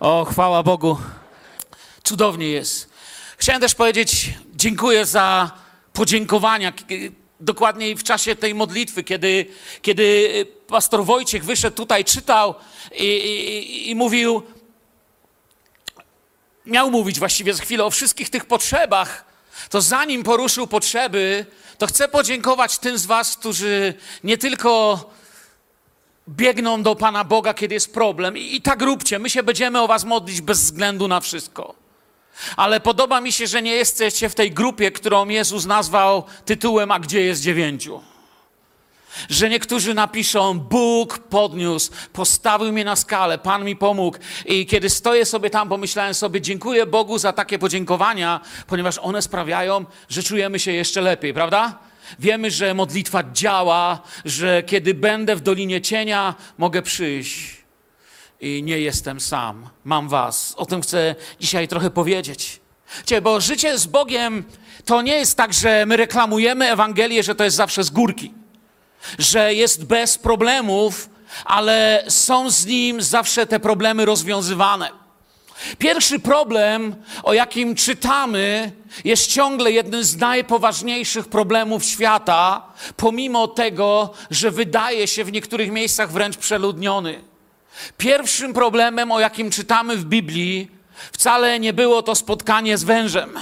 O, chwała Bogu. Cudownie jest. Chciałem też powiedzieć, dziękuję za podziękowania. Dokładniej w czasie tej modlitwy, kiedy pastor Wojciech wyszedł tutaj, czytał i mówił, miał mówić właściwie za chwilę o wszystkich tych potrzebach, to zanim poruszył potrzeby, to chcę podziękować tym z was, którzy nie tylko biegną do Pana Boga, kiedy jest problem. I tak róbcie, my się będziemy o was modlić bez względu na wszystko. Ale podoba mi się, że nie jesteście w tej grupie, którą Jezus nazwał tytułem "A gdzie jest dziewięciu?" Że niektórzy napiszą, Bóg podniósł, postawił mnie na skalę, Pan mi pomógł. I kiedy stoję sobie tam, pomyślałem sobie, dziękuję Bogu za takie podziękowania, ponieważ one sprawiają, że czujemy się jeszcze lepiej, prawda? Wiemy, że modlitwa działa, że kiedy będę w Dolinie Cienia, mogę przyjść. I nie jestem sam, mam was. O tym chcę dzisiaj trochę powiedzieć. Wiecie, bo życie z Bogiem to nie jest tak, że my reklamujemy Ewangelię, że to jest zawsze z górki. Że jest bez problemów, ale są z Nim zawsze te problemy rozwiązywane. Pierwszy problem, o jakim czytamy, jest ciągle jednym z najpoważniejszych problemów świata, pomimo tego, że wydaje się w niektórych miejscach wręcz przeludniony. Pierwszym problemem, o jakim czytamy w Biblii, wcale nie było to spotkanie z wężem.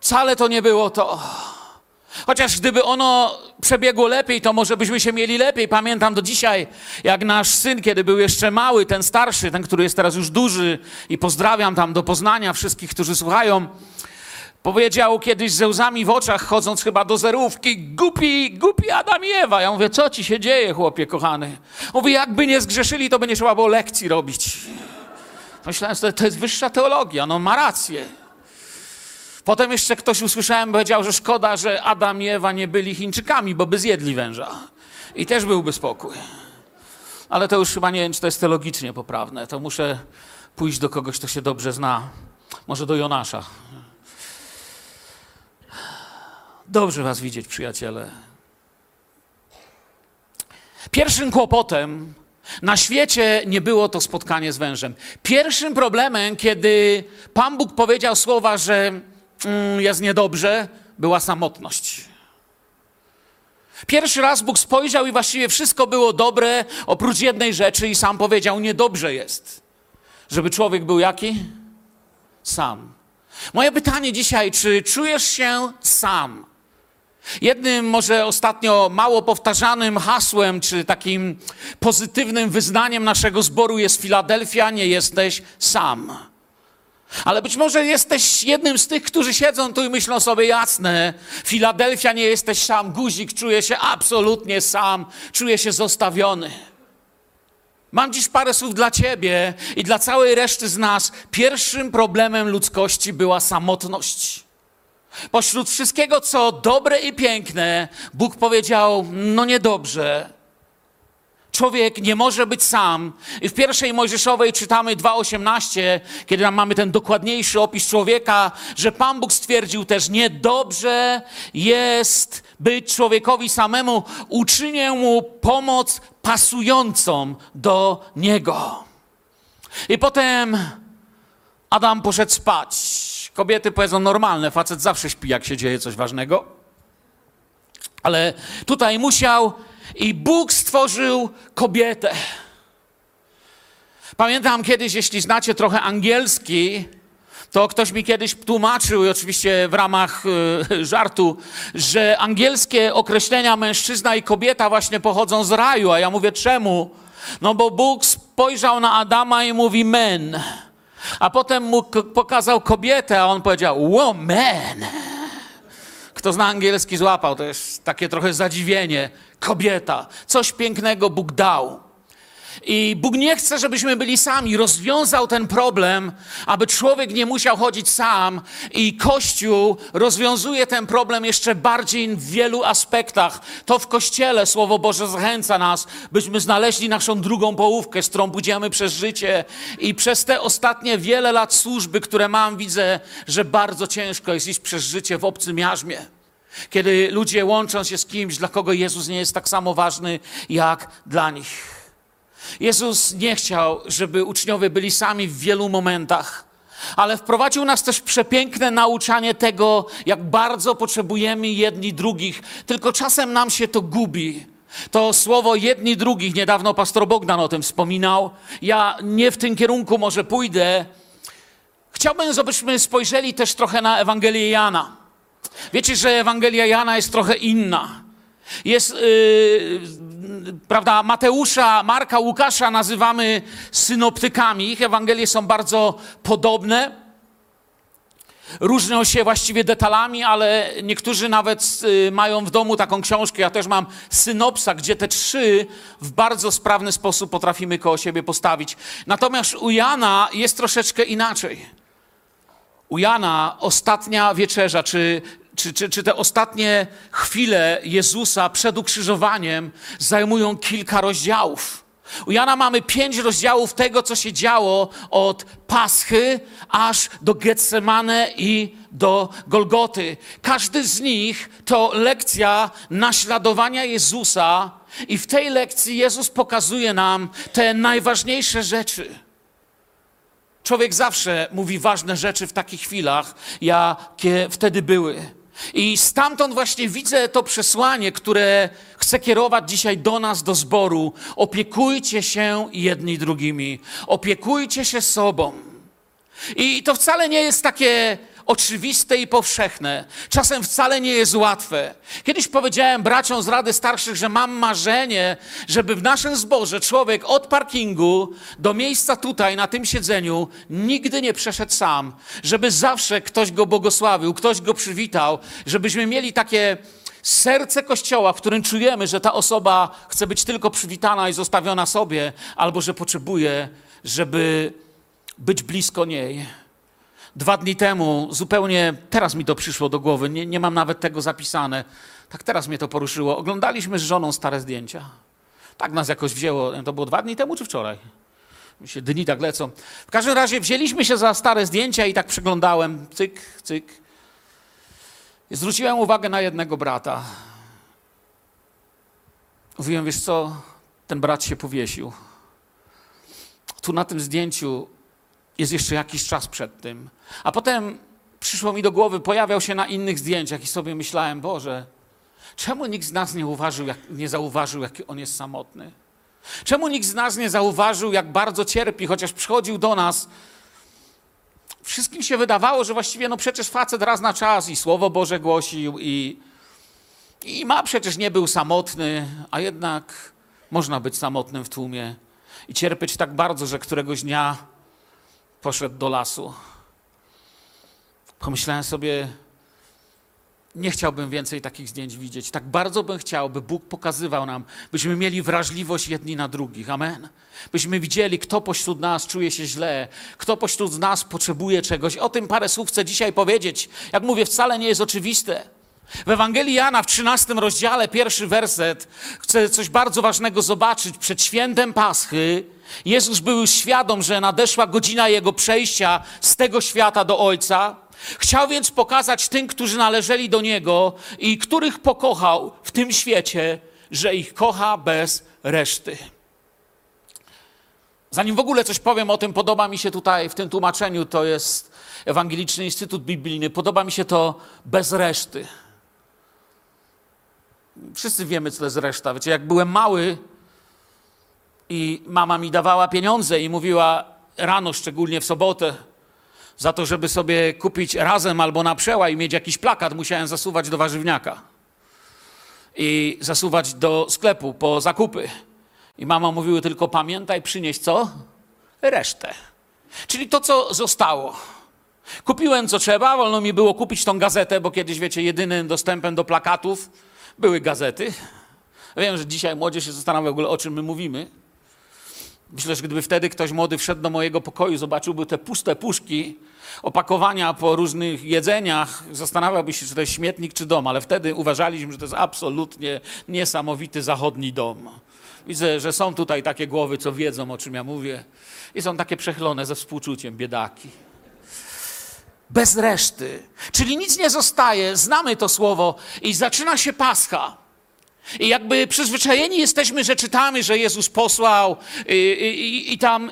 Wcale to nie było to. Chociaż gdyby ono przebiegło lepiej, to może byśmy się mieli lepiej. Pamiętam do dzisiaj, jak nasz syn, kiedy był jeszcze mały, ten starszy, ten, który jest teraz już duży, i pozdrawiam tam do Poznania wszystkich, którzy słuchają, powiedział kiedyś ze łzami w oczach, chodząc chyba do zerówki, głupi Adam i Ewa. Ja mówię, co ci się dzieje, chłopie kochany? Mówi, jakby nie zgrzeszyli, to będzie trzeba było lekcji robić. Myślałem sobie, to jest wyższa teologia, no ma rację. Potem jeszcze ktoś usłyszałem, powiedział, że szkoda, że Adam i Ewa nie byli Chińczykami, bo by zjedli węża. I też byłby spokój. Ale to już chyba nie wiem, czy to jest teologicznie poprawne. To muszę pójść do kogoś, kto się dobrze zna. Może do Jonasza. Dobrze was widzieć, przyjaciele. Pierwszym kłopotem na świecie nie było to spotkanie z wężem. Pierwszym problemem, kiedy Pan Bóg powiedział słowa, że jest niedobrze, była samotność. Pierwszy raz Bóg spojrzał i właściwie wszystko było dobre, oprócz jednej rzeczy, i sam powiedział, niedobrze jest, żeby człowiek był jaki? Sam. Moje pytanie dzisiaj, czy czujesz się sam? Jednym może ostatnio mało powtarzanym hasłem, czy takim pozytywnym wyznaniem naszego zboru jest Filadelfia, nie jesteś sam. Ale być może jesteś jednym z tych, którzy siedzą tu i myślą sobie, jasne, Filadelfia, nie jesteś sam, guzik, czuję się absolutnie sam, czuję się zostawiony. Mam dziś parę słów dla ciebie i dla całej reszty z nas. Pierwszym problemem ludzkości była samotność. Pośród wszystkiego, co dobre i piękne, Bóg powiedział, no niedobrze. Człowiek nie może być sam. I w pierwszej Mojżeszowej czytamy 2:18, kiedy tam mamy ten dokładniejszy opis człowieka, że Pan Bóg stwierdził też, niedobrze jest być człowiekowi samemu, uczynię mu pomoc pasującą do niego. I potem Adam poszedł spać. Kobiety powiedzą normalne, facet zawsze śpi, jak się dzieje coś ważnego. Ale tutaj musiał i Bóg stworzył kobietę. Pamiętam kiedyś, jeśli znacie trochę angielski, to ktoś mi kiedyś tłumaczył, i oczywiście w ramach żartu, że angielskie określenia mężczyzna i kobieta właśnie pochodzą z raju. A ja mówię, czemu? No bo Bóg spojrzał na Adama i mówi men. A potem mu pokazał kobietę, a on powiedział woman. Kto zna angielski, złapał. To jest takie trochę zadziwienie. Kobieta. Coś pięknego Bóg dał. I Bóg nie chce, żebyśmy byli sami. Rozwiązał ten problem, aby człowiek nie musiał chodzić sam. I Kościół rozwiązuje ten problem jeszcze bardziej w wielu aspektach. To w Kościele Słowo Boże zachęca nas, byśmy znaleźli naszą drugą połówkę, z którą pójdziemy przez życie. I przez te ostatnie wiele lat służby, które mam, widzę, że bardzo ciężko jest iść przez życie w obcym jarzmie. Kiedy ludzie łączą się z kimś, dla kogo Jezus nie jest tak samo ważny, jak dla nich. Jezus nie chciał, żeby uczniowie byli sami w wielu momentach, ale wprowadził nas też w przepiękne nauczanie tego, jak bardzo potrzebujemy jedni drugich. Tylko czasem nam się to gubi. To słowo jedni drugich, niedawno pastor Bogdan o tym wspominał. Ja nie w tym kierunku może pójdę. Chciałbym, żebyśmy spojrzeli też trochę na Ewangelię Jana. Wiecie, że Ewangelia Jana jest trochę inna. Jest, prawda, Mateusza, Marka, Łukasza nazywamy synoptykami. Ich Ewangelie są bardzo podobne. Różnią się właściwie detalami, ale niektórzy nawet mają w domu taką książkę. Ja też mam synopsa, gdzie te trzy w bardzo sprawny sposób potrafimy koło siebie postawić. Natomiast u Jana jest troszeczkę inaczej. U Jana ostatnia wieczerza, czy te ostatnie chwile Jezusa przed ukrzyżowaniem zajmują kilka rozdziałów. U Jana mamy 5 rozdziałów tego, co się działo od Paschy aż do Getsemane i do Golgoty. Każdy z nich to lekcja naśladowania Jezusa i w tej lekcji Jezus pokazuje nam te najważniejsze rzeczy. Człowiek zawsze mówi ważne rzeczy w takich chwilach, jakie wtedy były. I stamtąd właśnie widzę to przesłanie, które chcę kierować dzisiaj do nas, do zboru. Opiekujcie się jedni drugimi. Opiekujcie się sobą. I to wcale nie jest takie oczywiste i powszechne. Czasem wcale nie jest łatwe. Kiedyś powiedziałem braciom z Rady Starszych, że mam marzenie, żeby w naszym zborze człowiek od parkingu do miejsca tutaj, na tym siedzeniu, nigdy nie przeszedł sam. Żeby zawsze ktoś go błogosławił, ktoś go przywitał. Żebyśmy mieli takie serce Kościoła, w którym czujemy, że ta osoba chce być tylko przywitana i zostawiona sobie, albo że potrzebuje, żeby być blisko niej. 2 dni temu, zupełnie teraz mi to przyszło do głowy, nie mam nawet tego zapisane, tak teraz mnie to poruszyło, oglądaliśmy z żoną stare zdjęcia. Tak nas jakoś wzięło, to było 2 dni temu czy wczoraj? Mi się dni tak lecą. W każdym razie wzięliśmy się za stare zdjęcia i tak przyglądałem, cyk, cyk. Zwróciłem uwagę na jednego brata. Mówiłem, wiesz co, ten brat się powiesił. Tu na tym zdjęciu jest jeszcze jakiś czas przed tym. A potem przyszło mi do głowy, pojawiał się na innych zdjęciach i sobie myślałem, Boże, czemu nikt z nas nie zauważył, jak on jest samotny? Czemu nikt z nas nie zauważył, jak bardzo cierpi, chociaż przychodził do nas? Wszystkim się wydawało, że właściwie no przecież facet raz na czas i Słowo Boże głosił i przecież nie był samotny, a jednak można być samotnym w tłumie i cierpieć tak bardzo, że któregoś dnia poszedł do lasu. Pomyślałem sobie, nie chciałbym więcej takich zdjęć widzieć. Tak bardzo bym chciał, by Bóg pokazywał nam, byśmy mieli wrażliwość jedni na drugich. Amen. Byśmy widzieli, kto pośród nas czuje się źle, kto pośród nas potrzebuje czegoś. O tym parę słów chcę dzisiaj powiedzieć. Jak mówię, wcale nie jest oczywiste. W Ewangelii Jana w 13 rozdziale, pierwszy werset, chcę coś bardzo ważnego zobaczyć. Przed świętem Paschy Jezus był świadom, że nadeszła godzina Jego przejścia z tego świata do Ojca. Chciał więc pokazać tym, którzy należeli do Niego i których pokochał w tym świecie, że ich kocha bez reszty. Zanim w ogóle coś powiem o tym, podoba mi się tutaj w tym tłumaczeniu, to jest Ewangeliczny Instytut Biblijny, podoba mi się to bez reszty. Wszyscy wiemy, co to jest reszta. Wiecie, jak byłem mały i mama mi dawała pieniądze i mówiła rano, szczególnie w sobotę, za to, żeby sobie kupić razem albo na przełaj i mieć jakiś plakat, musiałem zasuwać do warzywniaka i zasuwać do sklepu po zakupy. I mama mówiła tylko pamiętaj, przynieś co? Resztę. Czyli to, co zostało. Kupiłem, co trzeba, wolno mi było kupić tą gazetę, bo kiedyś, wiecie, jedynym dostępem do plakatów były gazety. Wiem, że dzisiaj młodzież się zastanawia w ogóle, o czym my mówimy. Myślę, że gdyby wtedy ktoś młody wszedł do mojego pokoju, zobaczyłby te puste puszki, opakowania po różnych jedzeniach, zastanawiałby się, czy to jest śmietnik, czy dom, ale wtedy uważaliśmy, że to jest absolutnie niesamowity zachodni dom. Widzę, że są tutaj takie głowy, co wiedzą, o czym ja mówię i są takie przechylone ze współczuciem, biedaki. Bez reszty, czyli nic nie zostaje, znamy to słowo i zaczyna się Pascha. I jakby przyzwyczajeni jesteśmy, że czytamy, że Jezus posłał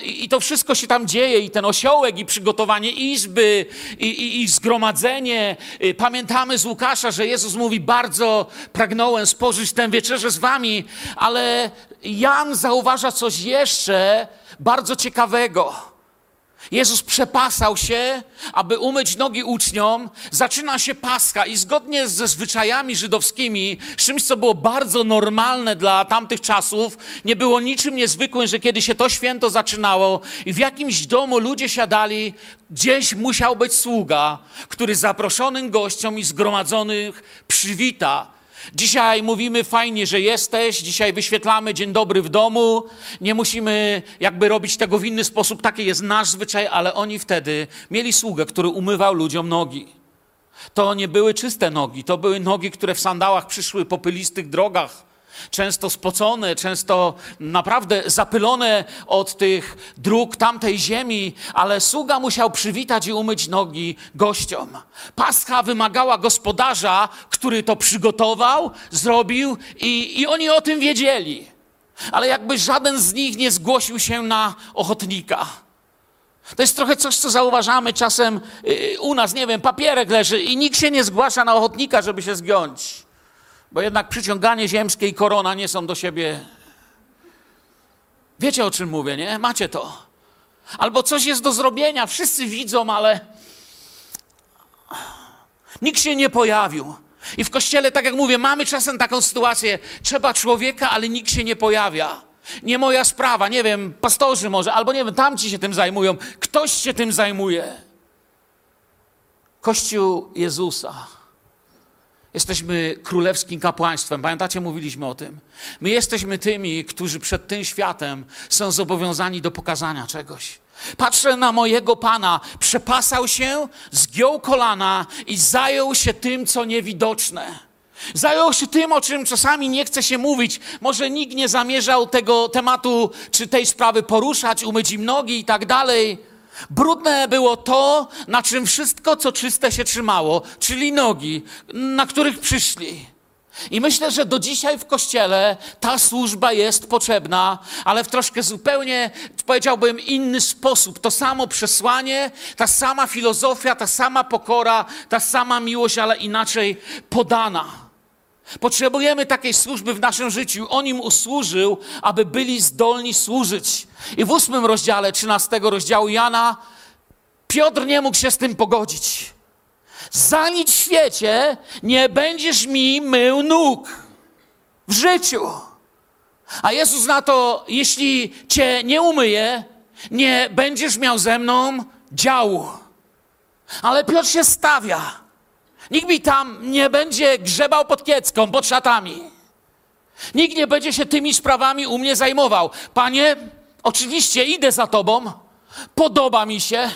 i to wszystko się tam dzieje, i ten osiołek, i przygotowanie izby, i zgromadzenie. Pamiętamy z Łukasza, że Jezus mówi, bardzo pragnąłem spożyć tę wieczerzę z wami, ale Jan zauważa coś jeszcze bardzo ciekawego. Jezus przepasał się, aby umyć nogi uczniom. Zaczyna się Pascha i zgodnie ze zwyczajami żydowskimi, czymś, co było bardzo normalne dla tamtych czasów, nie było niczym niezwykłym, że kiedy się to święto zaczynało i w jakimś domu ludzie siadali, gdzieś musiał być sługa, który zaproszonym gościom i zgromadzonych przywita. Dzisiaj mówimy fajnie, że jesteś, dzisiaj wyświetlamy dzień dobry w domu, nie musimy jakby robić tego w inny sposób, taki jest nasz zwyczaj, ale oni wtedy mieli sługę, który umywał ludziom nogi. To nie były czyste nogi, to były nogi, które w sandałach przyszły po pylistych drogach, często spocone, często naprawdę zapylone od tych dróg tamtej ziemi, ale sługa musiał przywitać i umyć nogi gościom. Pascha wymagała gospodarza, który to przygotował, zrobił i oni o tym wiedzieli. Ale jakby żaden z nich nie zgłosił się na ochotnika. To jest trochę coś, co zauważamy czasem u nas, nie wiem, papierek leży i nikt się nie zgłasza na ochotnika, żeby się zgiąć. Bo jednak przyciąganie ziemskie i korona nie są do siebie... Wiecie, o czym mówię, nie? Macie to. Albo coś jest do zrobienia, wszyscy widzą, ale... Nikt się nie pojawił. I w Kościele, tak jak mówię, mamy czasem taką sytuację. Trzeba człowieka, ale nikt się nie pojawia. Nie moja sprawa, nie wiem, pastorzy może, albo nie wiem, tamci się tym zajmują. Ktoś się tym zajmuje. Kościół Jezusa. Jesteśmy królewskim kapłaństwem. Pamiętacie, mówiliśmy o tym. My jesteśmy tymi, którzy przed tym światem są zobowiązani do pokazania czegoś. Patrzę na mojego Pana. Przepasał się, zgiął kolana i zajął się tym, co niewidoczne. Zajął się tym, o czym czasami nie chce się mówić. Może nikt nie zamierzał tego tematu czy tej sprawy poruszać, umyć im nogi i tak dalej. Brudne było to, na czym wszystko, co czyste, się trzymało, czyli nogi, na których przyszli. I myślę, że do dzisiaj w Kościele ta służba jest potrzebna, ale w troszkę zupełnie, powiedziałbym, inny sposób. To samo przesłanie, ta sama filozofia, ta sama pokora, ta sama miłość, ale inaczej podana. Potrzebujemy takiej służby w naszym życiu. On im usłużył, aby byli zdolni służyć. I w 8 rozdziale 13 rozdziału Jana Piotr nie mógł się z tym pogodzić. Za nic w świecie nie będziesz mi mył nóg w życiu. A Jezus na to, jeśli cię nie umyję, nie będziesz miał ze mną działu. Ale Piotr się stawia. Nikt mi tam nie będzie grzebał pod kiecką, pod szatami. Nikt nie będzie się tymi sprawami u mnie zajmował. Panie, oczywiście idę za Tobą, podoba mi się.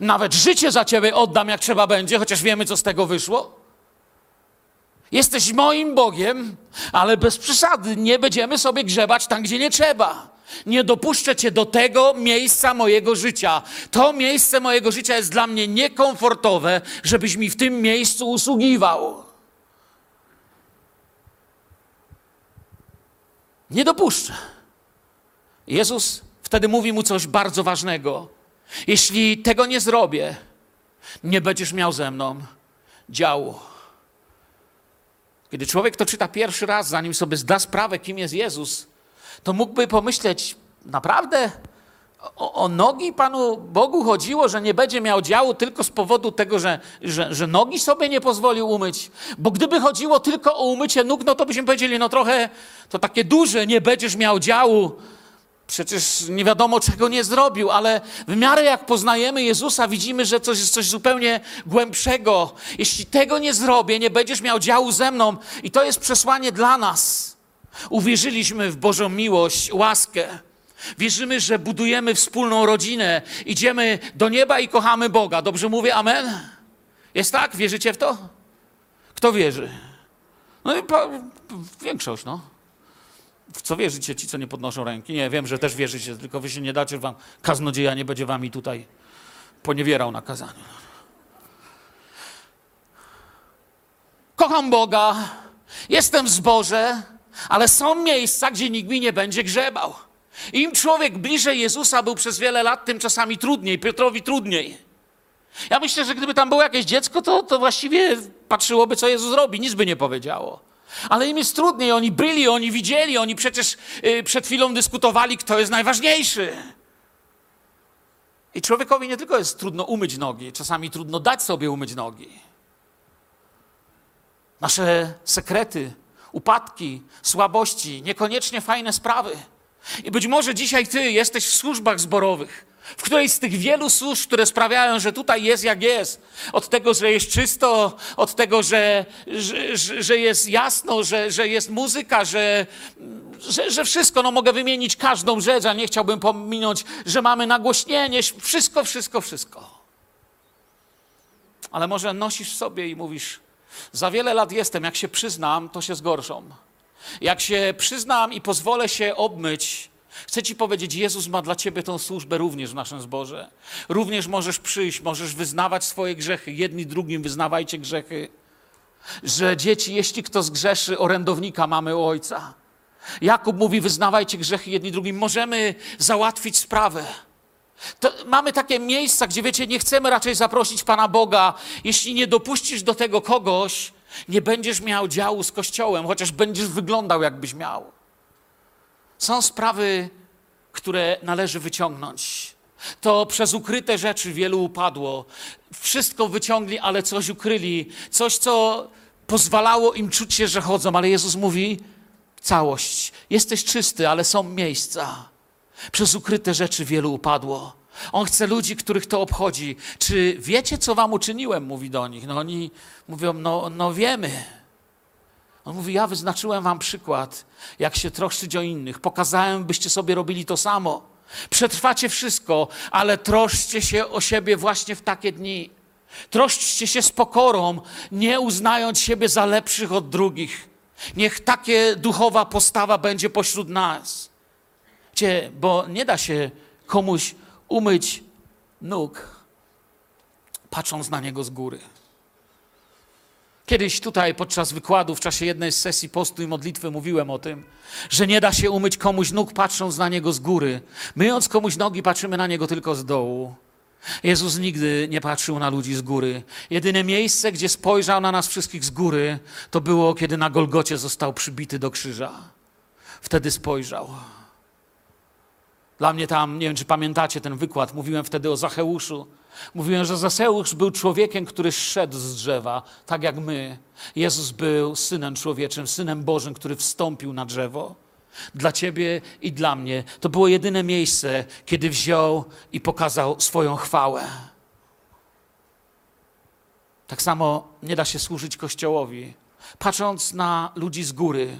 Nawet życie za Ciebie oddam, jak trzeba będzie, chociaż wiemy, co z tego wyszło. Jesteś moim Bogiem, ale bez przesady nie będziemy sobie grzebać tam, gdzie nie trzeba. Nie dopuszczę Cię do tego miejsca mojego życia. To miejsce mojego życia jest dla mnie niekomfortowe, żebyś mi w tym miejscu usługiwał. Nie dopuszczę. Jezus wtedy mówi mu coś bardzo ważnego. Jeśli tego nie zrobię, nie będziesz miał ze mną działu. Kiedy człowiek to czyta pierwszy raz, zanim sobie zda sprawę, kim jest Jezus, to mógłby pomyśleć, naprawdę o nogi Panu Bogu chodziło, że nie będzie miał działu tylko z powodu tego, że nogi sobie nie pozwolił umyć. Bo gdyby chodziło tylko o umycie nóg, no to byśmy powiedzieli, no trochę to takie duże, nie będziesz miał działu. Przecież nie wiadomo, czego nie zrobił, ale w miarę jak poznajemy Jezusa, widzimy, że coś jest coś zupełnie głębszego. Jeśli tego nie zrobię, nie będziesz miał działu ze mną. I to jest przesłanie dla nas. Uwierzyliśmy w Bożą miłość, łaskę. Wierzymy, że budujemy wspólną rodzinę. Idziemy do nieba i kochamy Boga. Dobrze mówię? Amen? Jest tak? Wierzycie w to? Kto wierzy? No i większość, no. W co wierzycie ci, co nie podnoszą ręki? Nie, wiem, że też wierzycie, tylko wy się nie dacie, wam kaznodzieja nie będzie wami tutaj poniewierał na kazaniu. Kocham Boga. Jestem w zborze, ale są miejsca, gdzie nikt mi nie będzie grzebał. Im człowiek bliżej Jezusa był przez wiele lat, tym czasami trudniej, Piotrowi trudniej. Ja myślę, że gdyby tam było jakieś dziecko, to właściwie patrzyłoby, co Jezus robi, nic by nie powiedziało. Ale im jest trudniej, oni byli, oni widzieli, oni przecież przed chwilą dyskutowali, kto jest najważniejszy. I człowiekowi nie tylko jest trudno umyć nogi, czasami trudno dać sobie umyć nogi. Nasze sekrety, upadki, słabości, niekoniecznie fajne sprawy. I być może dzisiaj ty jesteś w służbach zborowych, w którejś z tych wielu służb, które sprawiają, że tutaj jest jak jest. Od tego, że jest czysto, od tego, że jest jasno, że jest muzyka, że wszystko. No mogę wymienić każdą rzecz, a nie chciałbym pominąć, że mamy nagłośnienie, wszystko. Ale może nosisz w sobie i mówisz, za wiele lat jestem, jak się przyznam, to się zgorszą. Jak się przyznam i pozwolę się obmyć, chcę ci powiedzieć, Jezus ma dla ciebie tą służbę również w naszym zborze. Również możesz przyjść, możesz wyznawać swoje grzechy. Jedni drugim wyznawajcie grzechy. Że dzieci, jeśli kto zgrzeszy, orędownika mamy u Ojca. Jakub mówi, wyznawajcie grzechy jedni drugim. Możemy załatwić sprawę. To mamy takie miejsca, gdzie wiecie, nie chcemy raczej zaprosić Pana Boga. Jeśli nie dopuścisz do tego kogoś, nie będziesz miał działu z Kościołem, chociaż będziesz wyglądał, jakbyś miał. Są sprawy, które należy wyciągnąć. To przez ukryte rzeczy wielu upadło. Wszystko wyciągli, ale coś ukryli. Coś, co pozwalało im czuć się, że chodzą. Ale Jezus mówi, całość. Jesteś czysty, ale są miejsca. Przez ukryte rzeczy wielu upadło. On chce ludzi, których to obchodzi. Czy wiecie, co wam uczyniłem? Mówi do nich. No oni mówią, no wiemy. On mówi, ja wyznaczyłem wam przykład, jak się troszczyć o innych. Pokazałem, byście sobie robili to samo. Przetrwacie wszystko, ale troszczcie się o siebie właśnie w takie dni. Troszczcie się z pokorą, nie uznając siebie za lepszych od drugich. Niech takie duchowa postawa będzie pośród nas. Wiecie, bo nie da się komuś umyć nóg, patrząc na niego z góry. Kiedyś tutaj podczas wykładu, w czasie jednej z sesji postu i modlitwy mówiłem o tym, że nie da się umyć komuś nóg, patrząc na niego z góry. Myjąc komuś nogi, patrzymy na niego tylko z dołu. Jezus nigdy nie patrzył na ludzi z góry. Jedyne miejsce, gdzie spojrzał na nas wszystkich z góry, to było, kiedy na Golgocie został przybity do krzyża. Wtedy spojrzał. Dla mnie tam, nie wiem, czy pamiętacie ten wykład, mówiłem wtedy o Zacheuszu. Mówiłem, że Zacheusz był człowiekiem, który zszedł z drzewa, tak jak my. Jezus był Synem Człowieczym, Synem Bożym, który wstąpił na drzewo. Dla ciebie i dla mnie. To było jedyne miejsce, kiedy wziął i pokazał swoją chwałę. Tak samo nie da się służyć Kościołowi, patrząc na ludzi z góry.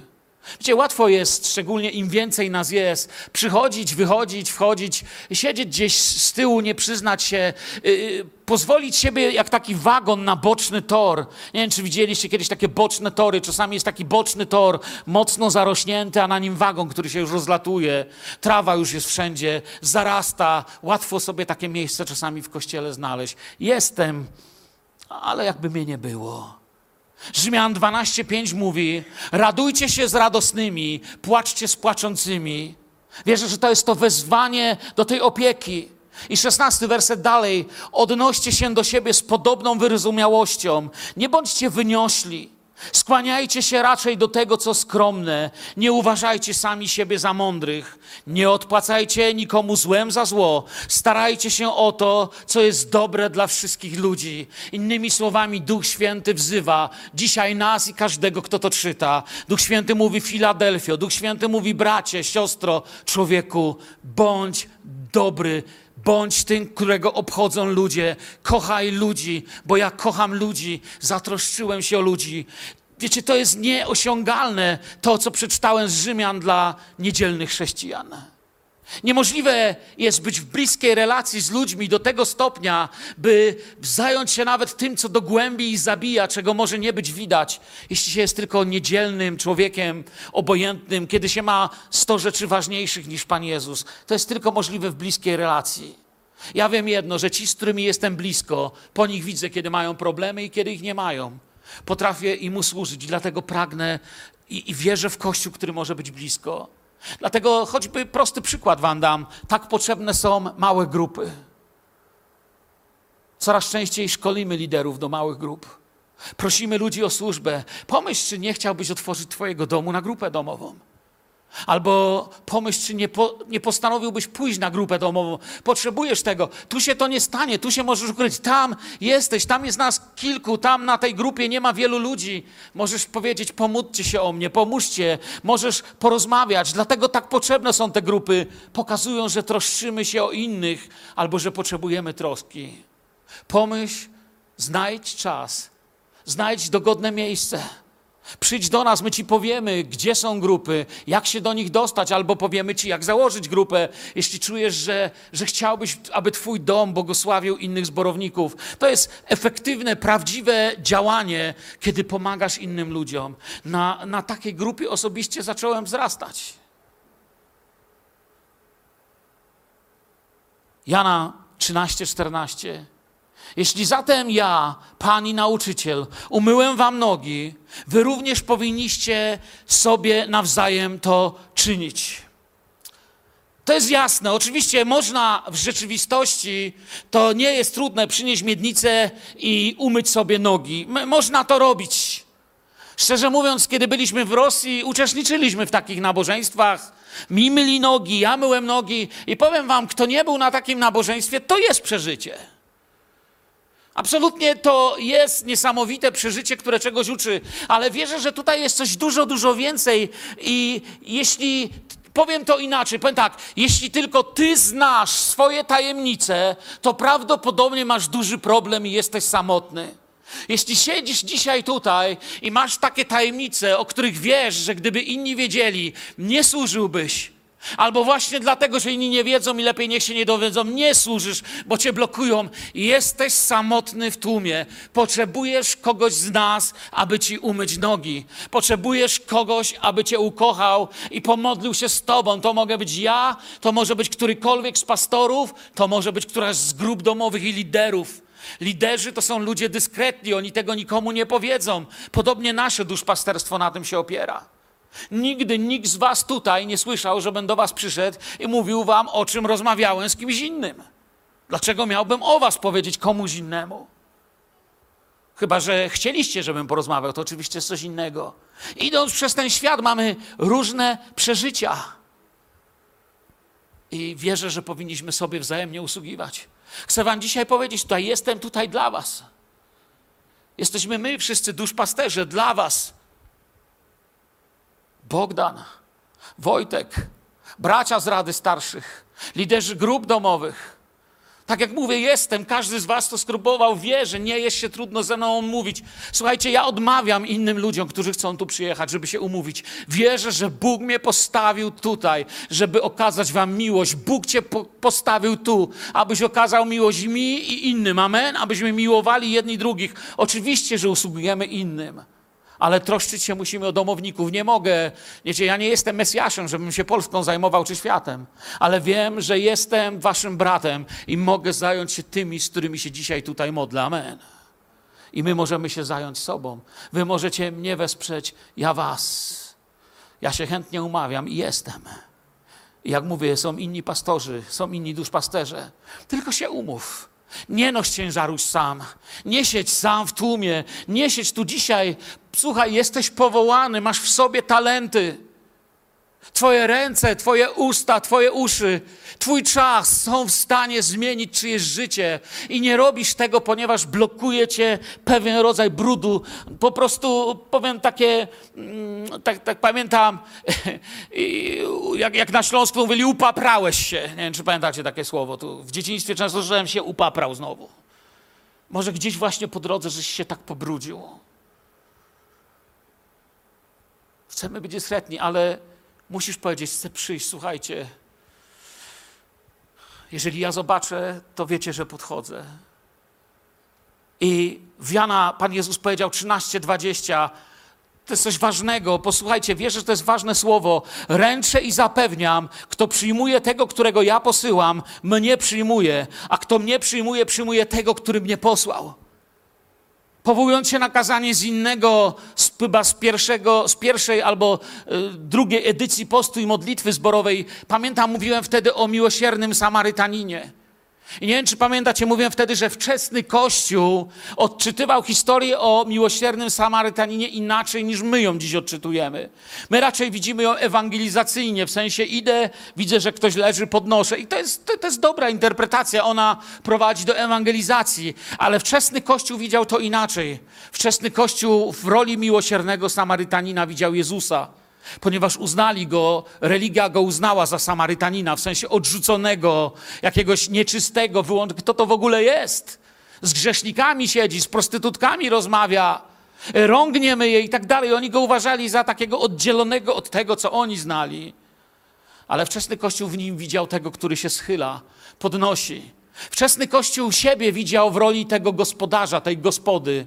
Wiecie, łatwo jest, szczególnie im więcej nas jest, przychodzić, wychodzić, wchodzić, siedzieć gdzieś z tyłu, nie przyznać się, pozwolić siebie jak taki wagon na boczny tor. Nie wiem, czy widzieliście kiedyś takie boczne tory. Czasami jest taki boczny tor, mocno zarośnięty, a na nim wagon, który się już rozlatuje. Trawa już jest wszędzie, zarasta. Łatwo sobie takie miejsce czasami w kościele znaleźć. Jestem, ale jakby mnie nie było. Rzymian 12:5 mówi, radujcie się z radosnymi, płaczcie z płaczącymi. Wierzę, że to jest to wezwanie do tej opieki. I 16 werset dalej, odnoście się do siebie z podobną wyrozumiałością. Nie bądźcie wyniośli, skłaniajcie się raczej do tego, co skromne. Nie uważajcie sami siebie za mądrych. Nie odpłacajcie nikomu złem za zło. Starajcie się o to, co jest dobre dla wszystkich ludzi. Innymi słowami, Duch Święty wzywa dzisiaj nas i każdego, kto to czyta. Duch Święty mówi, Filadelfio. Duch Święty mówi, bracie, siostro, człowieku, bądź dobry. Bądź tym, którego obchodzą ludzie. Kochaj ludzi, bo ja kocham ludzi. Zatroszczyłem się o ludzi. Wiecie, to jest nieosiągalne, to co przeczytałem z Rzymian dla niedzielnych chrześcijan. Niemożliwe jest być w bliskiej relacji z ludźmi do tego stopnia, by zająć się nawet tym, co do głębi ich zabija, czego może nie być widać, jeśli się jest tylko niedzielnym człowiekiem, obojętnym, kiedy się ma 100 rzeczy ważniejszych niż Pan Jezus. To jest tylko możliwe w bliskiej relacji. Ja wiem jedno, że ci, z którymi jestem blisko, po nich widzę, kiedy mają problemy i kiedy ich nie mają. Potrafię i mu służyć, dlatego pragnę i wierzę w Kościół, który może być blisko. Dlatego choćby prosty przykład wam dam. Tak potrzebne są małe grupy. Coraz częściej szkolimy liderów do małych grup. Prosimy ludzi o służbę. Pomyśl, czy nie chciałbyś otworzyć twojego domu na grupę domową. Albo pomyśl, czy nie postanowiłbyś pójść na grupę domową. Potrzebujesz tego. Tu się to nie stanie, tu się możesz ukryć. Tam jesteś, tam jest nas kilku, tam na tej grupie nie ma wielu ludzi. Możesz powiedzieć, pomódlcie się o mnie, pomóżcie. Możesz porozmawiać. Dlatego tak potrzebne są te grupy. Pokazują, że troszczymy się o innych albo że potrzebujemy troski. Pomyśl, znajdź czas, znajdź dogodne miejsce. Przyjdź do nas, my ci powiemy, gdzie są grupy, jak się do nich dostać, albo powiemy ci, jak założyć grupę, jeśli czujesz, że chciałbyś, aby twój dom błogosławił innych zborowników. To jest efektywne, prawdziwe działanie, kiedy pomagasz innym ludziom. Na takiej grupie osobiście zacząłem wzrastać. Jana 13:14. Jeśli zatem ja, Pan i nauczyciel, umyłem wam nogi, wy również powinniście sobie nawzajem to czynić. To jest jasne. Oczywiście można w rzeczywistości, to nie jest trudne, przynieść miednicę i umyć sobie nogi. Można to robić. Szczerze mówiąc, kiedy byliśmy w Rosji, uczestniczyliśmy w takich nabożeństwach. Mi myli nogi, ja myłem nogi i powiem wam, kto nie był na takim nabożeństwie, to jest przeżycie. Absolutnie to jest niesamowite przeżycie, które czegoś uczy, ale wierzę, że tutaj jest coś dużo, dużo więcej i jeśli, powiem to inaczej, powiem tak, jeśli tylko ty znasz swoje tajemnice, to prawdopodobnie masz duży problem i jesteś samotny. Jeśli siedzisz dzisiaj tutaj i masz takie tajemnice, o których wiesz, że gdyby inni wiedzieli, nie służyłbyś, albo właśnie dlatego, że inni nie wiedzą i lepiej niech się nie dowiedzą, nie służysz, bo cię blokują. Jesteś samotny w tłumie. Potrzebujesz kogoś z nas, aby ci umyć nogi. Potrzebujesz kogoś, aby cię ukochał i pomodlił się z tobą. To mogę być ja, to może być którykolwiek z pastorów, to może być któraś z grup domowych i liderów. Liderzy to są ludzie dyskretni, oni tego nikomu nie powiedzą. Podobnie nasze duszpasterstwo na tym się opiera. Nigdy nikt z was tutaj nie słyszał, że będę do was przyszedł i mówił wam, o czym rozmawiałem z kimś innym. Dlaczego miałbym o was powiedzieć komuś innemu? Chyba że chcieliście, żebym porozmawiał, to oczywiście jest coś innego. Idąc przez ten świat mamy różne przeżycia. I wierzę, że powinniśmy sobie wzajemnie usługiwać. Chcę wam dzisiaj powiedzieć, tutaj jestem tutaj dla was. Jesteśmy my wszyscy duszpasterze dla was. Bogdan, Wojtek, bracia z Rady Starszych, liderzy grup domowych. Tak jak mówię, jestem, każdy z was to skrubował, wie, że nie jest się trudno ze mną mówić. Słuchajcie, ja odmawiam innym ludziom, którzy chcą tu przyjechać, żeby się umówić. Wierzę, że Bóg mnie postawił tutaj, żeby okazać wam miłość. Bóg cię postawił tu, abyś okazał miłość mi i innym. Amen? Abyśmy miłowali jedni drugich. Oczywiście, że usługujemy innym. Ale troszczyć się musimy o domowników. Nie mogę, wiecie, ja nie jestem Mesjaszem, żebym się Polską zajmował czy światem, ale wiem, że jestem waszym bratem i mogę zająć się tymi, z którymi się dzisiaj tutaj modlę. Amen. I my możemy się zająć sobą. Wy możecie mnie wesprzeć, ja was. Ja się chętnie umawiam i jestem. I jak mówię, są inni pastorzy, są inni duszpasterze. Tylko się umów. Nie noś ciężaru sam, nie siedź sam w tłumie, nie siedź tu dzisiaj. Słuchaj, jesteś powołany, masz w sobie talenty. Twoje ręce, twoje usta, twoje uszy, twój czas są w stanie zmienić czyjeś życie i nie robisz tego, ponieważ blokuje cię pewien rodzaj brudu. Po prostu powiem takie, tak pamiętam, jak na Śląsku mówili, upaprałeś się. Nie wiem, czy pamiętacie takie słowo. Tu w dzieciństwie często słyszałem się upaprał znowu. Może gdzieś właśnie po drodze, żeś się tak pobrudził. Chcemy być dyskretni, ale musisz powiedzieć, chcę przyjść, słuchajcie. Jeżeli ja zobaczę, to wiecie, że podchodzę. I w Jana Pan Jezus powiedział 13:20, to jest coś ważnego, posłuchajcie, wierzę, że to jest ważne słowo. Ręczę i zapewniam, kto przyjmuje tego, którego ja posyłam, mnie przyjmuje, a kto mnie przyjmuje, przyjmuje tego, który mnie posłał. powołując się na kazanie z innego, chyba z pierwszej albo drugiej edycji postu i modlitwy zborowej, pamiętam, mówiłem wtedy o miłosiernym Samarytaninie. I nie wiem, czy pamiętacie, mówiłem wtedy, że wczesny Kościół odczytywał historię o miłosiernym Samarytaninie inaczej niż my ją dziś odczytujemy. My raczej widzimy ją ewangelizacyjnie, w sensie idę, widzę, że ktoś leży, podnoszę. I to jest dobra interpretacja, ona prowadzi do ewangelizacji. Ale wczesny Kościół widział to inaczej. Wczesny Kościół w roli miłosiernego Samarytanina widział Jezusa. Ponieważ uznali go, religia go uznała za Samarytanina, w sensie odrzuconego, jakiegoś nieczystego, kto to w ogóle jest? Z grzesznikami siedzi, z prostytutkami rozmawia, rągnie myje i tak dalej. Oni go uważali za takiego oddzielonego od tego, co oni znali. Ale wczesny Kościół w nim widział tego, który się schyla, podnosi. Wczesny Kościół siebie widział w roli tego gospodarza, tej gospody.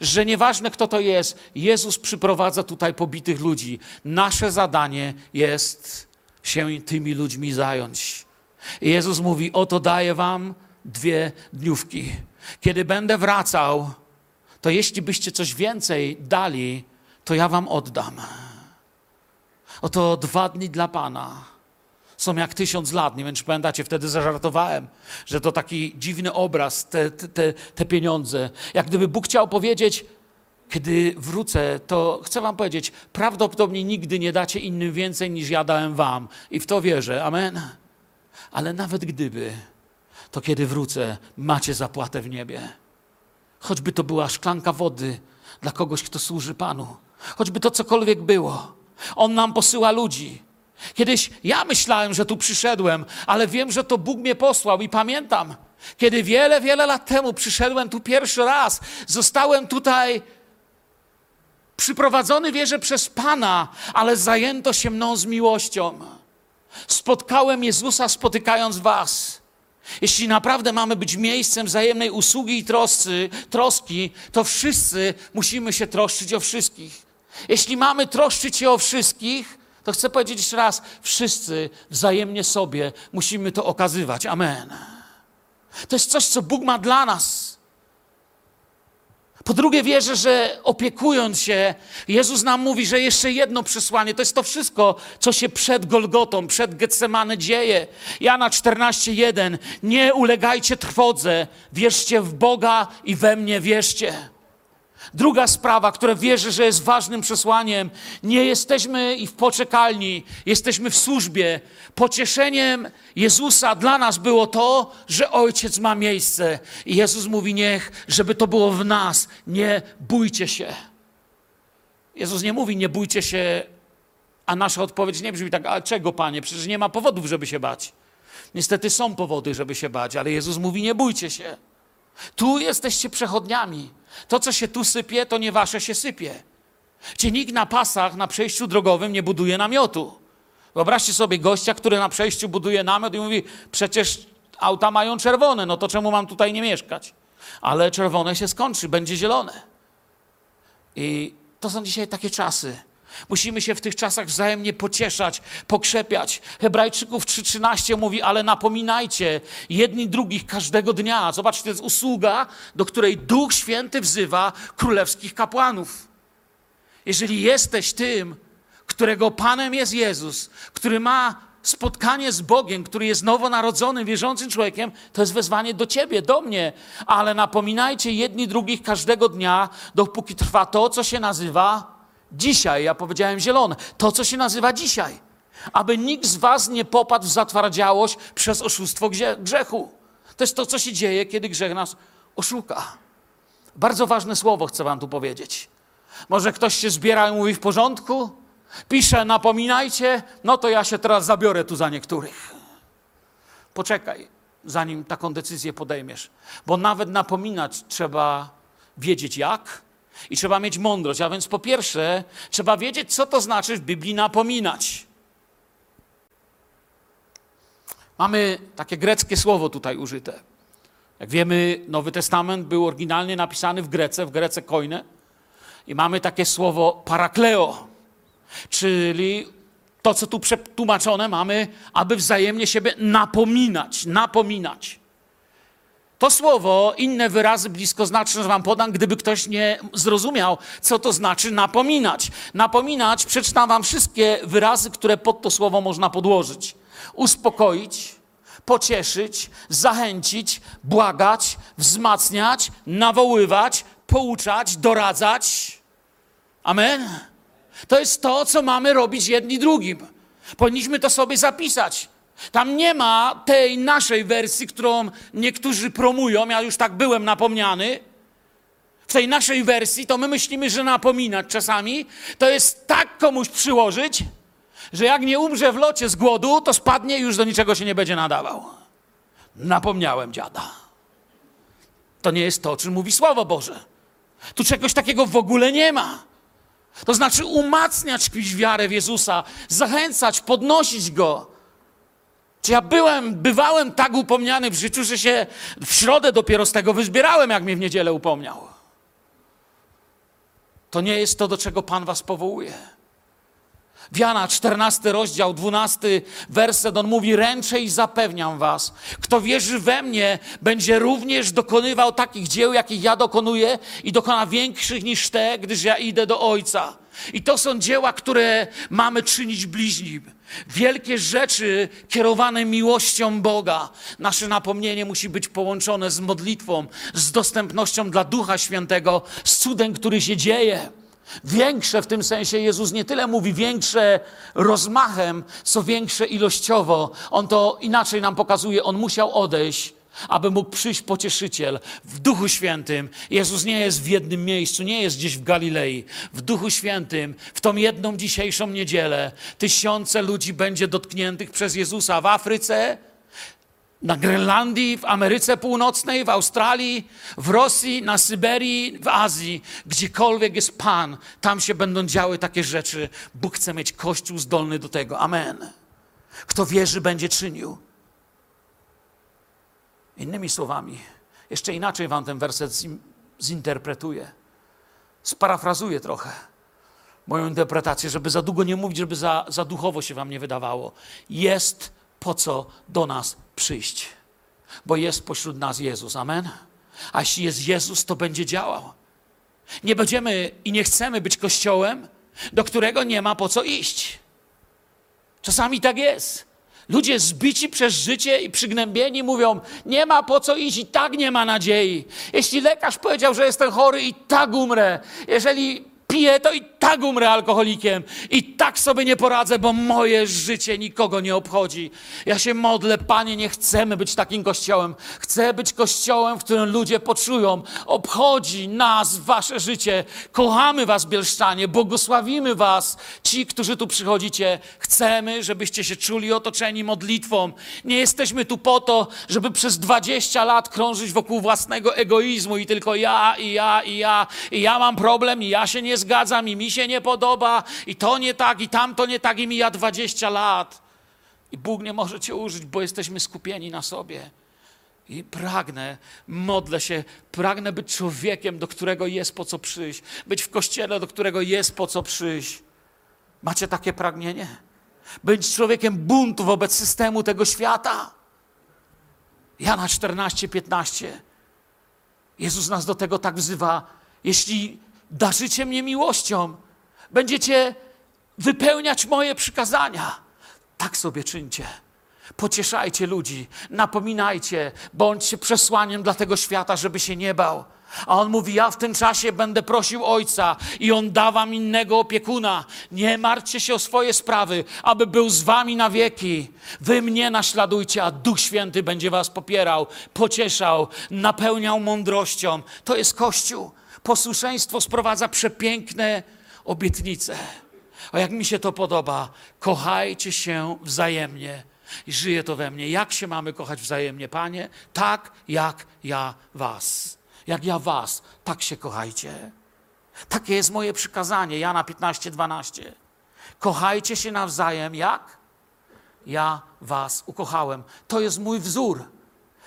Że nieważne kto to jest, Jezus przyprowadza tutaj pobitych ludzi. Nasze zadanie jest się tymi ludźmi zająć. I Jezus mówi, oto daję wam 2 dniówki. Kiedy będę wracał, to jeśli byście coś więcej dali, to ja wam oddam. Oto 2 dni dla Pana. Są jak 1000 lat. Nie wiem, czy pamiętacie, wtedy zażartowałem, że to taki dziwny obraz, te pieniądze. Jak gdyby Bóg chciał powiedzieć, kiedy wrócę, to chcę wam powiedzieć, prawdopodobnie nigdy nie dacie innym więcej niż ja dałem wam. I w to wierzę. Amen. Ale nawet gdyby, to kiedy wrócę, macie zapłatę w niebie. Choćby to była szklanka wody dla kogoś, kto służy Panu. Choćby to cokolwiek było. On nam posyła ludzi. Kiedyś ja myślałem, że tu przyszedłem, ale wiem, że to Bóg mnie posłał i pamiętam, kiedy wiele, wiele lat temu przyszedłem tu pierwszy raz, zostałem tutaj przyprowadzony, wierzę, przez Pana, ale zajęto się mną z miłością. Spotkałem Jezusa, spotykając was. Jeśli naprawdę mamy być miejscem wzajemnej usługi i troski, to wszyscy musimy się troszczyć o wszystkich. Jeśli mamy troszczyć się o wszystkich, to chcę powiedzieć jeszcze raz, wszyscy wzajemnie sobie musimy to okazywać. Amen. To jest coś, co Bóg ma dla nas. Po drugie, wierzę, że opiekując się, Jezus nam mówi, że jeszcze jedno przesłanie, to jest to wszystko, co się przed Golgotą, przed Getsemane dzieje. Jana 14:1. Nie ulegajcie trwodze, wierzcie w Boga i we mnie wierzcie. Druga sprawa, która wierzę, że jest ważnym przesłaniem. Nie jesteśmy w poczekalni, jesteśmy w służbie. Pocieszeniem Jezusa dla nas było to, że Ojciec ma miejsce. I Jezus mówi, niech, żeby to było w nas. Nie bójcie się. Jezus nie mówi, nie bójcie się, a nasza odpowiedź nie brzmi tak, a czego, Panie? Przecież nie ma powodów, żeby się bać. Niestety są powody, żeby się bać, ale Jezus mówi, nie bójcie się. Tu jesteście przechodniami. To, co się tu sypie, to nie wasze się sypie. Czy nikt na pasach, na przejściu drogowym nie buduje namiotu. Wyobraźcie sobie gościa, który na przejściu buduje namiot i mówi, przecież auta mają czerwone, no to czemu mam tutaj nie mieszkać? Ale czerwone się skończy, będzie zielone. I to są dzisiaj takie czasy. Musimy się w tych czasach wzajemnie pocieszać, pokrzepiać. Hebrajczyków 3:13 mówi, ale napominajcie jedni drugich każdego dnia. Zobaczcie, to jest usługa, do której Duch Święty wzywa królewskich kapłanów. Jeżeli jesteś tym, którego Panem jest Jezus, który ma spotkanie z Bogiem, który jest nowonarodzonym, wierzącym człowiekiem, to jest wezwanie do ciebie, do mnie. Ale napominajcie jedni drugich każdego dnia, dopóki trwa to, co się nazywa dzisiaj, ja powiedziałem zielone, to co się nazywa dzisiaj, aby nikt z was nie popadł w zatwardziałość przez oszustwo grzechu. To jest to, co się dzieje, kiedy grzech nas oszuka. Bardzo ważne słowo chcę wam tu powiedzieć. Może ktoś się zbiera i mówi w porządku, pisze, napominajcie, no to ja się teraz zabiorę tu za niektórych. Poczekaj, zanim taką decyzję podejmiesz, bo nawet napominać trzeba wiedzieć jak, i trzeba mieć mądrość, a więc po pierwsze trzeba wiedzieć, co to znaczy w Biblii napominać. Mamy takie greckie słowo tutaj użyte. Jak wiemy, Nowy Testament był oryginalnie napisany w Grece koine. I mamy takie słowo parakleo, czyli to, co tu przetłumaczone mamy, aby wzajemnie siebie napominać. To słowo, inne wyrazy bliskoznaczne wam podam, gdyby ktoś nie zrozumiał, co to znaczy napominać. Napominać, przeczytam wam wszystkie wyrazy, które pod to słowo można podłożyć. Uspokoić, pocieszyć, zachęcić, błagać, wzmacniać, nawoływać, pouczać, doradzać. Amen? To jest to, co mamy robić jedni drugim. Powinniśmy to sobie zapisać. Tam nie ma tej naszej wersji, którą niektórzy promują, ja już tak byłem napomniany. W tej naszej wersji to my myślimy, że napominać czasami to jest tak komuś przyłożyć, że jak nie umrze w locie z głodu, to spadnie i już do niczego się nie będzie nadawał. Napomniałem dziada. To nie jest to, o czym mówi Słowo Boże. Tu czegoś takiego w ogóle nie ma. To znaczy umacniać wiarę w Jezusa, zachęcać, podnosić Go. Czy ja bywałem tak upomniany w życiu, że się w środę dopiero z tego wyzbierałem, jak mnie w niedzielę upomniał? To nie jest to, do czego Pan was powołuje. W Jana 14 rozdział, 12 werset, on mówi: ręczę i zapewniam was, kto wierzy we mnie, będzie również dokonywał takich dzieł, jakich ja dokonuję, i dokona większych niż te, gdyż ja idę do Ojca. I to są dzieła, które mamy czynić bliźnim. Wielkie rzeczy kierowane miłością Boga. Nasze napomnienie musi być połączone z modlitwą, z dostępnością dla Ducha Świętego, z cudem, który się dzieje. Większe w tym sensie Jezus nie tyle mówi większe rozmachem, co większe ilościowo. On to inaczej nam pokazuje. On musiał odejść, aby mógł przyjść Pocieszyciel w Duchu Świętym. Jezus nie jest w jednym miejscu, nie jest gdzieś w Galilei. W Duchu Świętym, w tą jedną dzisiejszą niedzielę, tysiące ludzi będzie dotkniętych przez Jezusa w Afryce, na Grenlandii, w Ameryce Północnej, w Australii, w Rosji, na Syberii, w Azji. Gdziekolwiek jest Pan, tam się będą działy takie rzeczy. Bóg chce mieć Kościół zdolny do tego. Amen. Kto wierzy, będzie czynił. Innymi słowami, jeszcze inaczej wam ten werset zinterpretuję. Sparafrazuję trochę moją interpretację, żeby za długo nie mówić, żeby za duchowo się wam nie wydawało. Jest po co do nas przyjść, bo jest pośród nas Jezus. Amen? A jeśli jest Jezus, to będzie działał. Nie będziemy i nie chcemy być kościołem, do którego nie ma po co iść. Czasami tak jest. Ludzie zbici przez życie i przygnębieni mówią: nie ma po co iść, i tak nie ma nadziei. Jeśli lekarz powiedział, że jestem chory, i tak umrę. Jeżeli piję, to i tak umrę alkoholikiem. I tak sobie nie poradzę, bo moje życie nikogo nie obchodzi. Ja się modlę: Panie, nie chcemy być takim kościołem. Chcę być kościołem, w którym ludzie poczują: obchodzi nas wasze życie. Kochamy was, Bielszczanie, błogosławimy was, ci, którzy tu przychodzicie. Chcemy, żebyście się czuli otoczeni modlitwą. Nie jesteśmy tu po to, żeby przez 20 lat krążyć wokół własnego egoizmu i tylko ja. I ja mam problem, i ja się nie zgadzam, i mi się nie podoba, i to nie tak, i tamto nie tak, i mija 20 lat. I Bóg nie może cię użyć, bo jesteśmy skupieni na sobie. I pragnę być człowiekiem, do którego jest po co przyjść. Być w kościele, do którego jest po co przyjść. Macie takie pragnienie? Być człowiekiem buntu wobec systemu tego świata. Jana 14:15. Jezus nas do tego tak wzywa. Jeśli darzycie mnie miłością, będziecie wypełniać moje przykazania. Tak sobie czyńcie. Pocieszajcie ludzi, napominajcie, bądźcie przesłaniem dla tego świata, żeby się nie bał. A on mówi: ja w tym czasie będę prosił Ojca i On da wam innego opiekuna. Nie martwcie się o swoje sprawy, aby był z wami na wieki. Wy mnie naśladujcie, a Duch Święty będzie was popierał, pocieszał, napełniał mądrością. To jest Kościół. Posłuszeństwo sprowadza przepiękne obietnice. A jak mi się to podoba: kochajcie się wzajemnie. I żyje to we mnie. Jak się mamy kochać wzajemnie, Panie? Tak, jak ja was. Jak ja was, tak się kochajcie. Takie jest moje przykazanie. Jana 15:12. Kochajcie się nawzajem, jak ja was ukochałem. To jest mój wzór.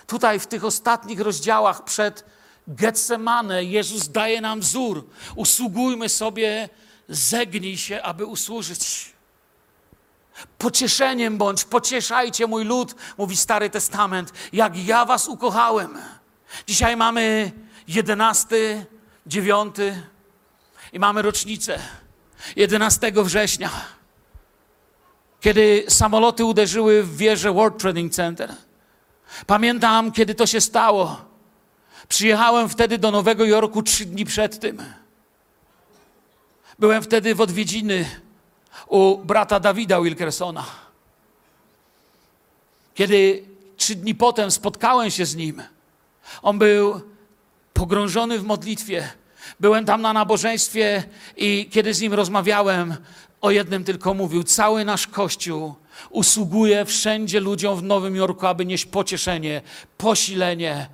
Tutaj w tych ostatnich rozdziałach przed Getsemane Jezus daje nam wzór. Usługujmy sobie, zegnij się, aby usłużyć. Pocieszeniem bądź, pocieszajcie mój lud, mówi Stary Testament, jak ja was ukochałem. Dzisiaj mamy 11.9. i mamy rocznicę 11 września, kiedy samoloty uderzyły w wieżę World Trade Center. Pamiętam, kiedy to się stało. Przyjechałem wtedy do Nowego Jorku 3 dni przed tym. Byłem wtedy w odwiedziny u brata Davida Wilkersona. Kiedy 3 dni potem spotkałem się z nim, on był pogrążony w modlitwie. Byłem tam na nabożeństwie i kiedy z nim rozmawiałem, o jednym tylko mówił: cały nasz Kościół usługuje wszędzie ludziom w Nowym Jorku, aby nieść pocieszenie, posilenie,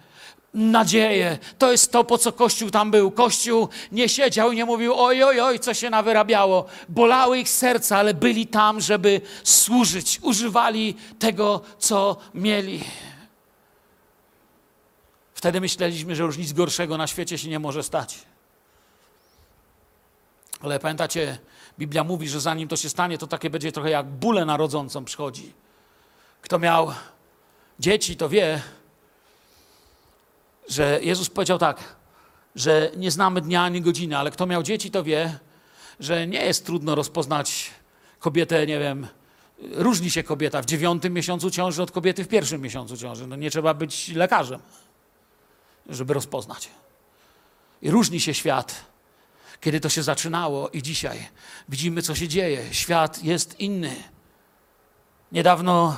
nadzieję. To jest to, po co Kościół tam był. Kościół nie siedział i nie mówił: oj, oj, oj, co się nawyrabiało. Bolały ich serca, ale byli tam, żeby służyć. Używali tego, co mieli. Wtedy myśleliśmy, że już nic gorszego na świecie się nie może stać. Ale pamiętacie, Biblia mówi, że zanim to się stanie, to takie będzie trochę jak bóle narodzącą przychodzi. Kto miał dzieci, to wie, że Jezus powiedział tak, że nie znamy dnia ani godziny, ale kto miał dzieci, to wie, że nie jest trudno rozpoznać kobietę, nie wiem, różni się kobieta w 9. miesiącu ciąży od kobiety w 1. miesiącu ciąży. No nie trzeba być lekarzem, żeby rozpoznać. I różni się świat, kiedy to się zaczynało, i dzisiaj widzimy, co się dzieje. Świat jest inny. Niedawno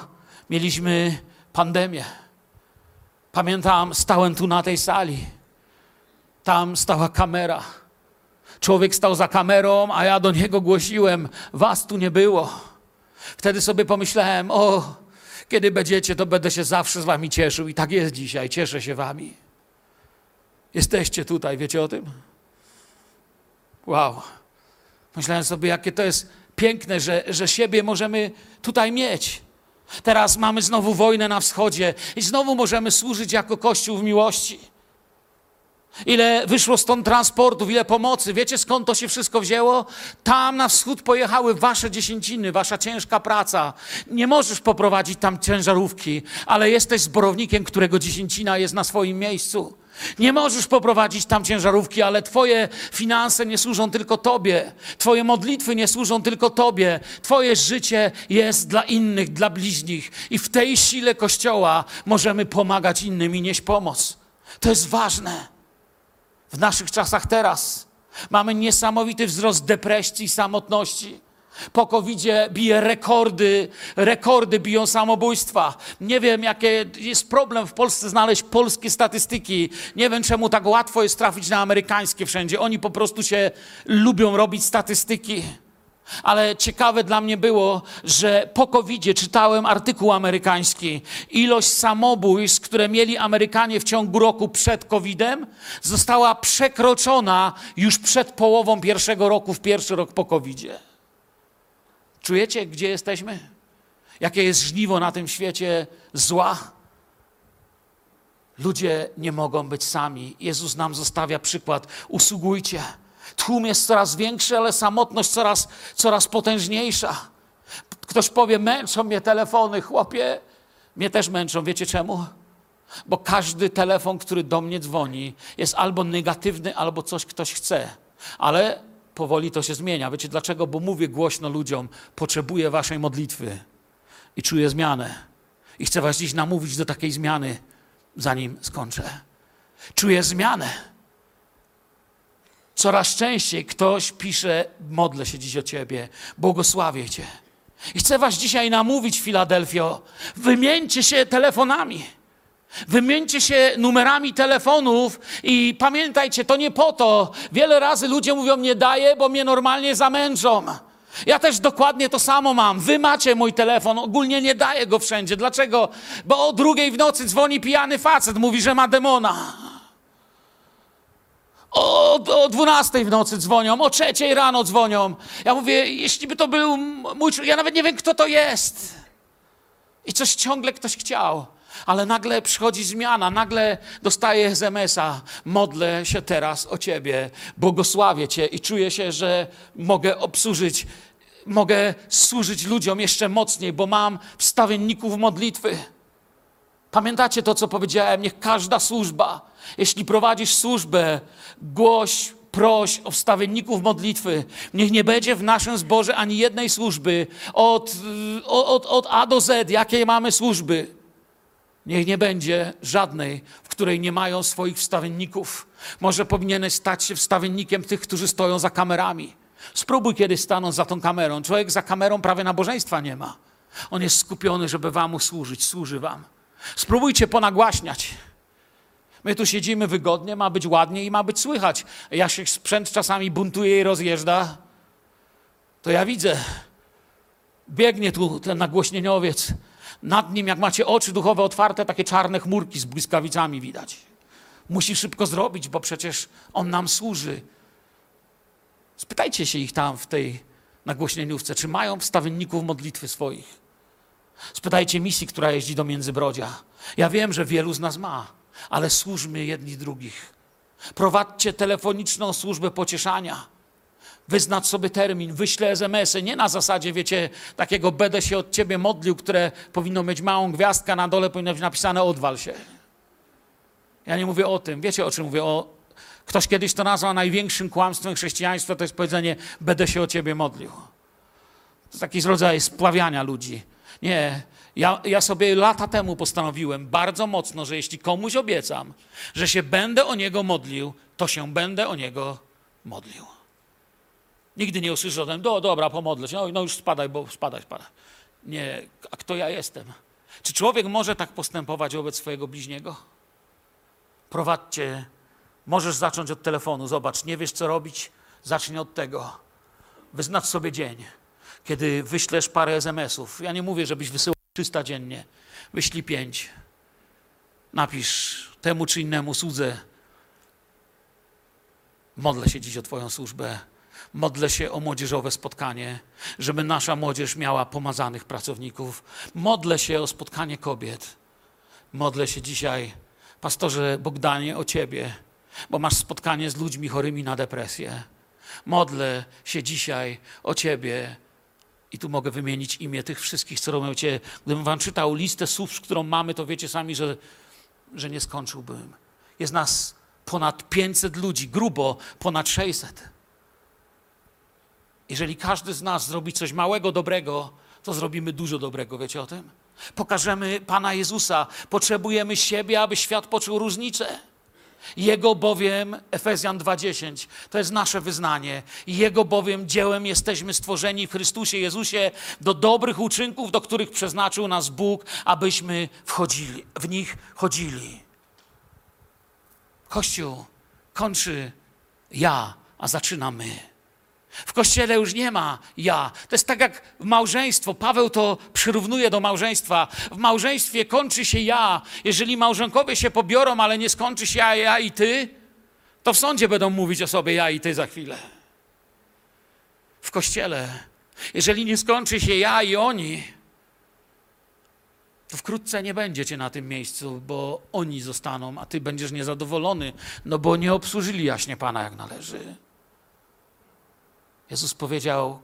mieliśmy pandemię. Pamiętam, stałem tu na tej sali. Tam stała kamera. Człowiek stał za kamerą, a ja do niego głosiłem: was tu nie było. Wtedy sobie pomyślałem: o, kiedy będziecie, to będę się zawsze z wami cieszył. I tak jest dzisiaj, cieszę się wami. Jesteście tutaj, wiecie o tym? Wow. Myślałem sobie, jakie to jest piękne, że siebie możemy tutaj mieć. Teraz mamy znowu wojnę na wschodzie i znowu możemy służyć jako Kościół w miłości. Ile wyszło stąd transportów, ile pomocy. Wiecie, skąd to się wszystko wzięło? Tam na wschód pojechały wasze dziesięciny, wasza ciężka praca. Nie możesz poprowadzić tam ciężarówki, ale jesteś zborownikiem, którego dziesięcina jest na swoim miejscu. Nie możesz poprowadzić tam ciężarówki, ale twoje finanse nie służą tylko tobie. Twoje modlitwy nie służą tylko tobie. Twoje życie jest dla innych, dla bliźnich. I w tej sile Kościoła możemy pomagać innym i nieść pomoc. To jest ważne. W naszych czasach teraz mamy niesamowity wzrost depresji i samotności. Po COVID-zie bije rekordy biją samobójstwa. Nie wiem, jakie jest problem w Polsce znaleźć polskie statystyki. Nie wiem, czemu tak łatwo jest trafić na amerykańskie wszędzie. Oni po prostu się lubią robić statystyki. Ale ciekawe dla mnie było, że po COVID-zie czytałem artykuł amerykański. Ilość samobójstw, które mieli Amerykanie w ciągu roku przed COVID-em, została przekroczona już przed połową pierwszego roku w pierwszy rok po COVID-zie. Czujecie, gdzie jesteśmy? Jakie jest żniwo na tym świecie zła? Ludzie nie mogą być sami. Jezus nam zostawia przykład. Usługujcie. Tłum jest coraz większy, ale samotność coraz potężniejsza. Ktoś powie: męczą mnie telefony. Chłopie, mnie też męczą. Wiecie czemu? Bo każdy telefon, który do mnie dzwoni, jest albo negatywny, albo coś ktoś chce. Ale powoli to się zmienia. Wiecie dlaczego? Bo mówię głośno ludziom: potrzebuję waszej modlitwy i czuję zmianę. I chcę was dziś namówić do takiej zmiany, zanim skończę. Czuję zmianę. Coraz częściej ktoś pisze: modlę się dziś o ciebie, błogosławię cię. I chcę was dzisiaj namówić, Filadelfio, wymieńcie się telefonami. Wymieńcie się numerami telefonów i pamiętajcie, to nie po to. Wiele razy ludzie mówią: nie daję, bo mnie normalnie zamęczą. Ja też dokładnie to samo mam. Wy macie mój telefon, ogólnie nie daję go wszędzie. Dlaczego? Bo o 2:00 w nocy dzwoni pijany facet, mówi, że ma demona. O 12:00 w nocy dzwonią, o 3:00 rano dzwonią. Ja mówię, jeśli by to był mój... Ja nawet nie wiem, kto to jest. I coś ciągle ktoś chciał. Ale nagle przychodzi zmiana, nagle dostaję SMS-a: modlę się teraz o ciebie, błogosławię cię i czuję się, że mogę obsłużyć, mogę służyć ludziom jeszcze mocniej, bo mam wstawienników modlitwy. Pamiętacie to, co powiedziałem? Niech każda służba, jeśli prowadzisz służbę, głoś, proś o wstawienników modlitwy. Niech nie będzie w naszym zborze ani jednej służby. Od A do Z, jakiej mamy służby? Niech nie będzie żadnej, w której nie mają swoich wstawienników. Może powinieneś stać się wstawiennikiem tych, którzy stoją za kamerami. Spróbuj kiedyś stanąć za tą kamerą. Człowiek za kamerą prawie nabożeństwa nie ma. On jest skupiony, żeby wam usłużyć. Służy wam. Spróbujcie ponagłaśniać. My tu siedzimy wygodnie, ma być ładnie i ma być słychać. Ja się sprzęt czasami buntuje i rozjeżdża. To ja widzę. Biegnie tu ten nagłośnieniowiec. Nad nim, jak macie oczy duchowe otwarte, takie czarne chmurki z błyskawicami widać. Musi szybko zrobić, bo przecież on nam służy. Spytajcie się ich tam w tej nagłośnieniówce, czy mają wstawienników modlitwy swoich. Spytajcie misji, która jeździ do Międzybrodzia. Ja wiem, że wielu z nas ma, ale służmy jedni drugich. Prowadźcie telefoniczną służbę pocieszania. Wyznacz sobie termin, wyślę SMS-y, nie na zasadzie, wiecie, takiego będę się od ciebie modlił, które powinno mieć małą gwiazdkę, na dole powinno być napisane odwal się. Ja nie mówię o tym, wiecie o czym mówię? Ktoś kiedyś to nazwał największym kłamstwem chrześcijaństwa, to jest powiedzenie, będę się o ciebie modlił. To jest taki rodzaj spławiania ludzi. Nie, ja sobie lata temu postanowiłem bardzo mocno, że jeśli komuś obiecam, że się będę o niego modlił, to się będę o niego modlił. Nigdy nie usłyszałem, dobra, pomodlę się, no już spadaj, bo spadaj. Nie, a kto ja jestem? Czy człowiek może tak postępować wobec swojego bliźniego? Prowadźcie, możesz zacząć od telefonu, zobacz, nie wiesz co robić, zacznij od tego. Wyznacz sobie dzień, kiedy wyślesz parę SMS-ów. Ja nie mówię, żebyś wysyłał 300 dziennie, wyślij 5. Napisz temu czy innemu słudze, modlę się dziś o twoją służbę. Modlę się o młodzieżowe spotkanie, żeby nasza młodzież miała pomazanych pracowników. Modlę się o spotkanie kobiet. Modlę się dzisiaj, pastorze Bogdanie, o ciebie, bo masz spotkanie z ludźmi chorymi na depresję. Modlę się dzisiaj o ciebie. I tu mogę wymienić imię tych wszystkich, co robią cię. Gdybym wam czytał listę służb, którą mamy, to wiecie sami, że nie skończyłbym. Jest nas ponad 500 ludzi, grubo ponad 600. Jeżeli każdy z nas zrobi coś małego, dobrego, to zrobimy dużo dobrego, wiecie o tym? Pokażemy Pana Jezusa, potrzebujemy siebie, aby świat poczuł różnicę. Jego bowiem, Efezjan 2:10, to jest nasze wyznanie, Jego bowiem dziełem jesteśmy stworzeni w Chrystusie Jezusie do dobrych uczynków, do których przeznaczył nas Bóg, abyśmy w nich chodzili. Kościół kończy ja, a zaczyna my. W Kościele już nie ma ja. To jest tak jak małżeństwo. Paweł to przyrównuje do małżeństwa. W małżeństwie kończy się ja. Jeżeli małżonkowie się pobiorą, ale nie skończy się ja i ty, to w sądzie będą mówić o sobie ja i ty za chwilę. W Kościele, jeżeli nie skończy się ja i oni, to wkrótce nie będziecie na tym miejscu, bo oni zostaną, a ty będziesz niezadowolony, no bo nie obsłużyli jaśnie Pana jak należy. Jezus powiedział,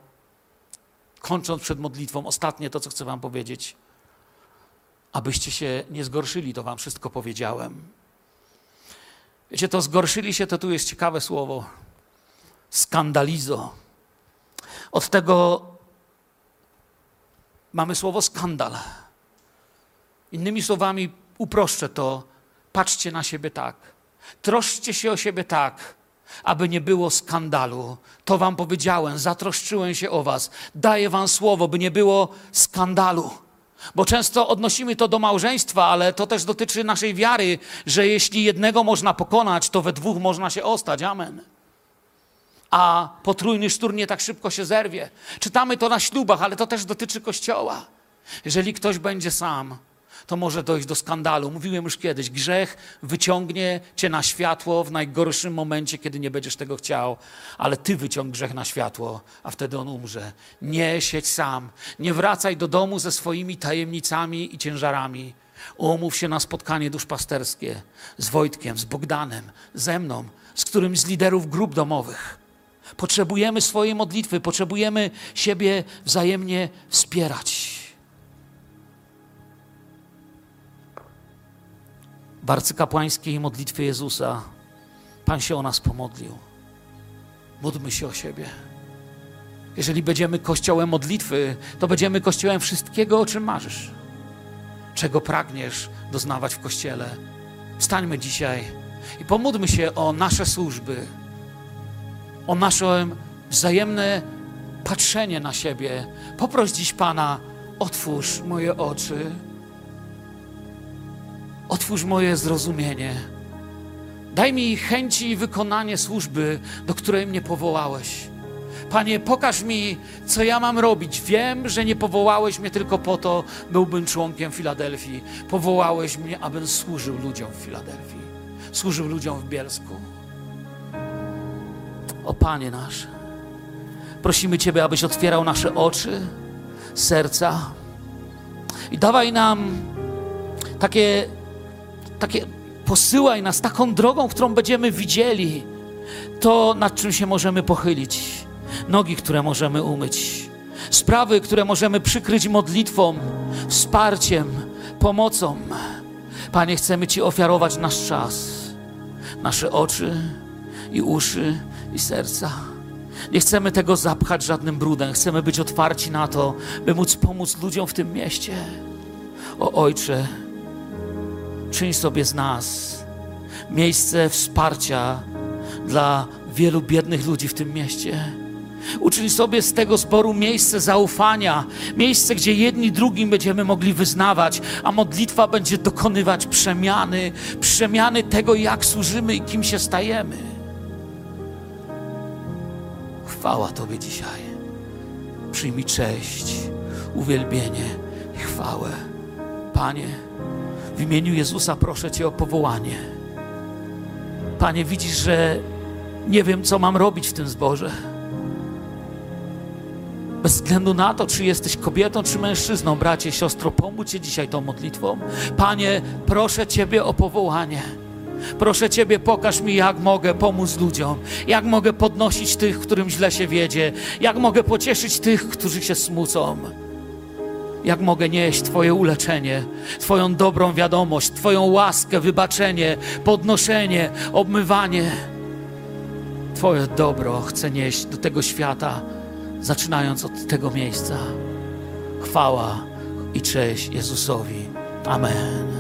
kończąc przed modlitwą, ostatnie to, co chcę wam powiedzieć. Abyście się nie zgorszyli, to wam wszystko powiedziałem. Wiecie, to zgorszyli się, to tu jest ciekawe słowo. Skandalizo. Od tego mamy słowo skandal. Innymi słowami uproszczę to. Patrzcie na siebie tak. Troszczcie się o siebie tak. Aby nie było skandalu. To wam powiedziałem, zatroszczyłem się o was. Daję wam słowo, by nie było skandalu. Bo często odnosimy to do małżeństwa, ale to też dotyczy naszej wiary, że jeśli jednego można pokonać, to we dwóch można się ostać. Amen. A potrójny sztur nie tak szybko się zerwie. Czytamy to na ślubach, ale to też dotyczy Kościoła. Jeżeli ktoś będzie sam, to może dojść do skandalu. Mówiłem już kiedyś, grzech wyciągnie cię na światło w najgorszym momencie, kiedy nie będziesz tego chciał, ale ty wyciąg grzech na światło, a wtedy on umrze. Nie siedź sam, nie wracaj do domu ze swoimi tajemnicami i ciężarami. Umów się na spotkanie duszpasterskie z Wojtkiem, z Bogdanem, ze mną, z którymś z liderów grup domowych. Potrzebujemy swojej modlitwy, potrzebujemy siebie wzajemnie wspierać. w arcykapłańskiej modlitwie Jezusa Pan się o nas pomodlił. Módlmy się o siebie. Jeżeli będziemy kościołem modlitwy, to będziemy kościołem wszystkiego, o czym marzysz. Czego pragniesz doznawać w kościele. Wstańmy dzisiaj i pomódlmy się o nasze służby, o nasze wzajemne patrzenie na siebie. Poproś dziś Pana, otwórz moje oczy, otwórz moje zrozumienie. Daj mi chęci i wykonanie służby, do której mnie powołałeś. Panie, pokaż mi, co ja mam robić. Wiem, że nie powołałeś mnie tylko po to, byłbym członkiem Filadelfii. Powołałeś mnie, abym służył ludziom w Filadelfii. Służył ludziom w Bielsku. O Panie nasz, prosimy Ciebie, abyś otwierał nasze oczy, serca i dawaj nam takie posyłaj nas taką drogą, którą będziemy widzieli, to, nad czym się możemy pochylić. Nogi, które możemy umyć, sprawy, które możemy przykryć modlitwą, wsparciem, pomocą. Panie, chcemy Ci ofiarować nasz czas, nasze oczy i uszy i serca. Nie chcemy tego zapchać żadnym brudem. Chcemy być otwarci na to, by móc pomóc ludziom w tym mieście. O Ojcze, czyń sobie z nas miejsce wsparcia dla wielu biednych ludzi w tym mieście. Uczyń sobie z tego zboru miejsce zaufania, miejsce, gdzie jedni drugim będziemy mogli wyznawać, a modlitwa będzie dokonywać przemiany tego, jak służymy i kim się stajemy. Chwała Tobie dzisiaj. Przyjmij cześć, uwielbienie i chwałę. Panie, w imieniu Jezusa proszę Cię o powołanie. Panie, widzisz, że nie wiem, co mam robić w tym zborze. Bez względu na to, czy jesteś kobietą, czy mężczyzną, bracie, siostro, pomóż Cię dzisiaj tą modlitwą. Panie, proszę Ciebie o powołanie. Proszę Ciebie, pokaż mi, jak mogę pomóc ludziom, jak mogę podnosić tych, którym źle się wiedzie, jak mogę pocieszyć tych, którzy się smucą, jak mogę nieść Twoje uleczenie, Twoją dobrą wiadomość, Twoją łaskę, wybaczenie, podnoszenie, obmywanie. Twoje dobro chcę nieść do tego świata, zaczynając od tego miejsca. Chwała i cześć Jezusowi. Amen.